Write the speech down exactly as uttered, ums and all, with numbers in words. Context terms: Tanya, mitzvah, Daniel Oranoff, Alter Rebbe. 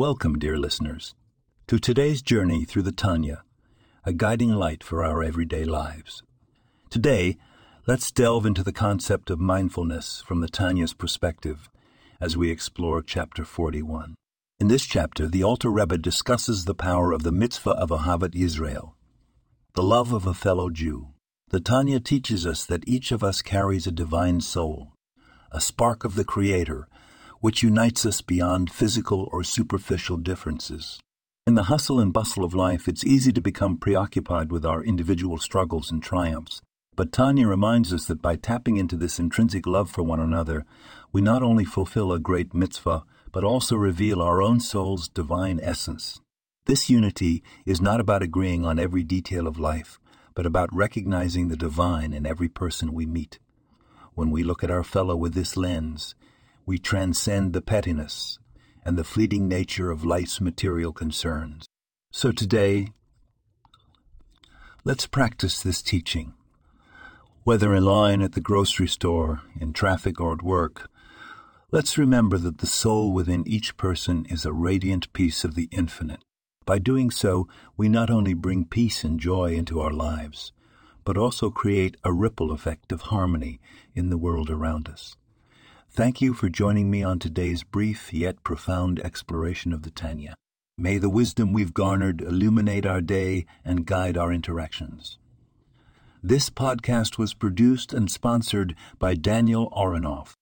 Welcome, dear listeners, to today's journey through the Tanya, a guiding light for our everyday lives. Today, let's delve into the concept of mindfulness from the Tanya's perspective as we explore chapter forty-one. In this chapter, the Alter Rebbe discusses the power of the mitzvah of Ahavat Yisrael, the love of a fellow Jew. The Tanya teaches us that each of us carries a divine soul, a spark of the Creator, which unites us beyond physical or superficial differences. In the hustle and bustle of life, it's easy to become preoccupied with our individual struggles and triumphs. But Tanya reminds us that by tapping into this intrinsic love for one another, we not only fulfill a great mitzvah, but also reveal our own soul's divine essence. This unity is not about agreeing on every detail of life, but about recognizing the divine in every person we meet. When we look at our fellow with this lens, we transcend the pettiness and the fleeting nature of life's material concerns. So today, let's practice this teaching. Whether in line at the grocery store, in traffic, or at work, let's remember that the soul within each person is a radiant piece of the infinite. By doing so, we not only bring peace and joy into our lives, but also create a ripple effect of harmony in the world around us. Thank you for joining me on today's brief yet profound exploration of the Tanya. May the wisdom we've garnered illuminate our day and guide our interactions. This podcast was produced and sponsored by Daniel Oranoff.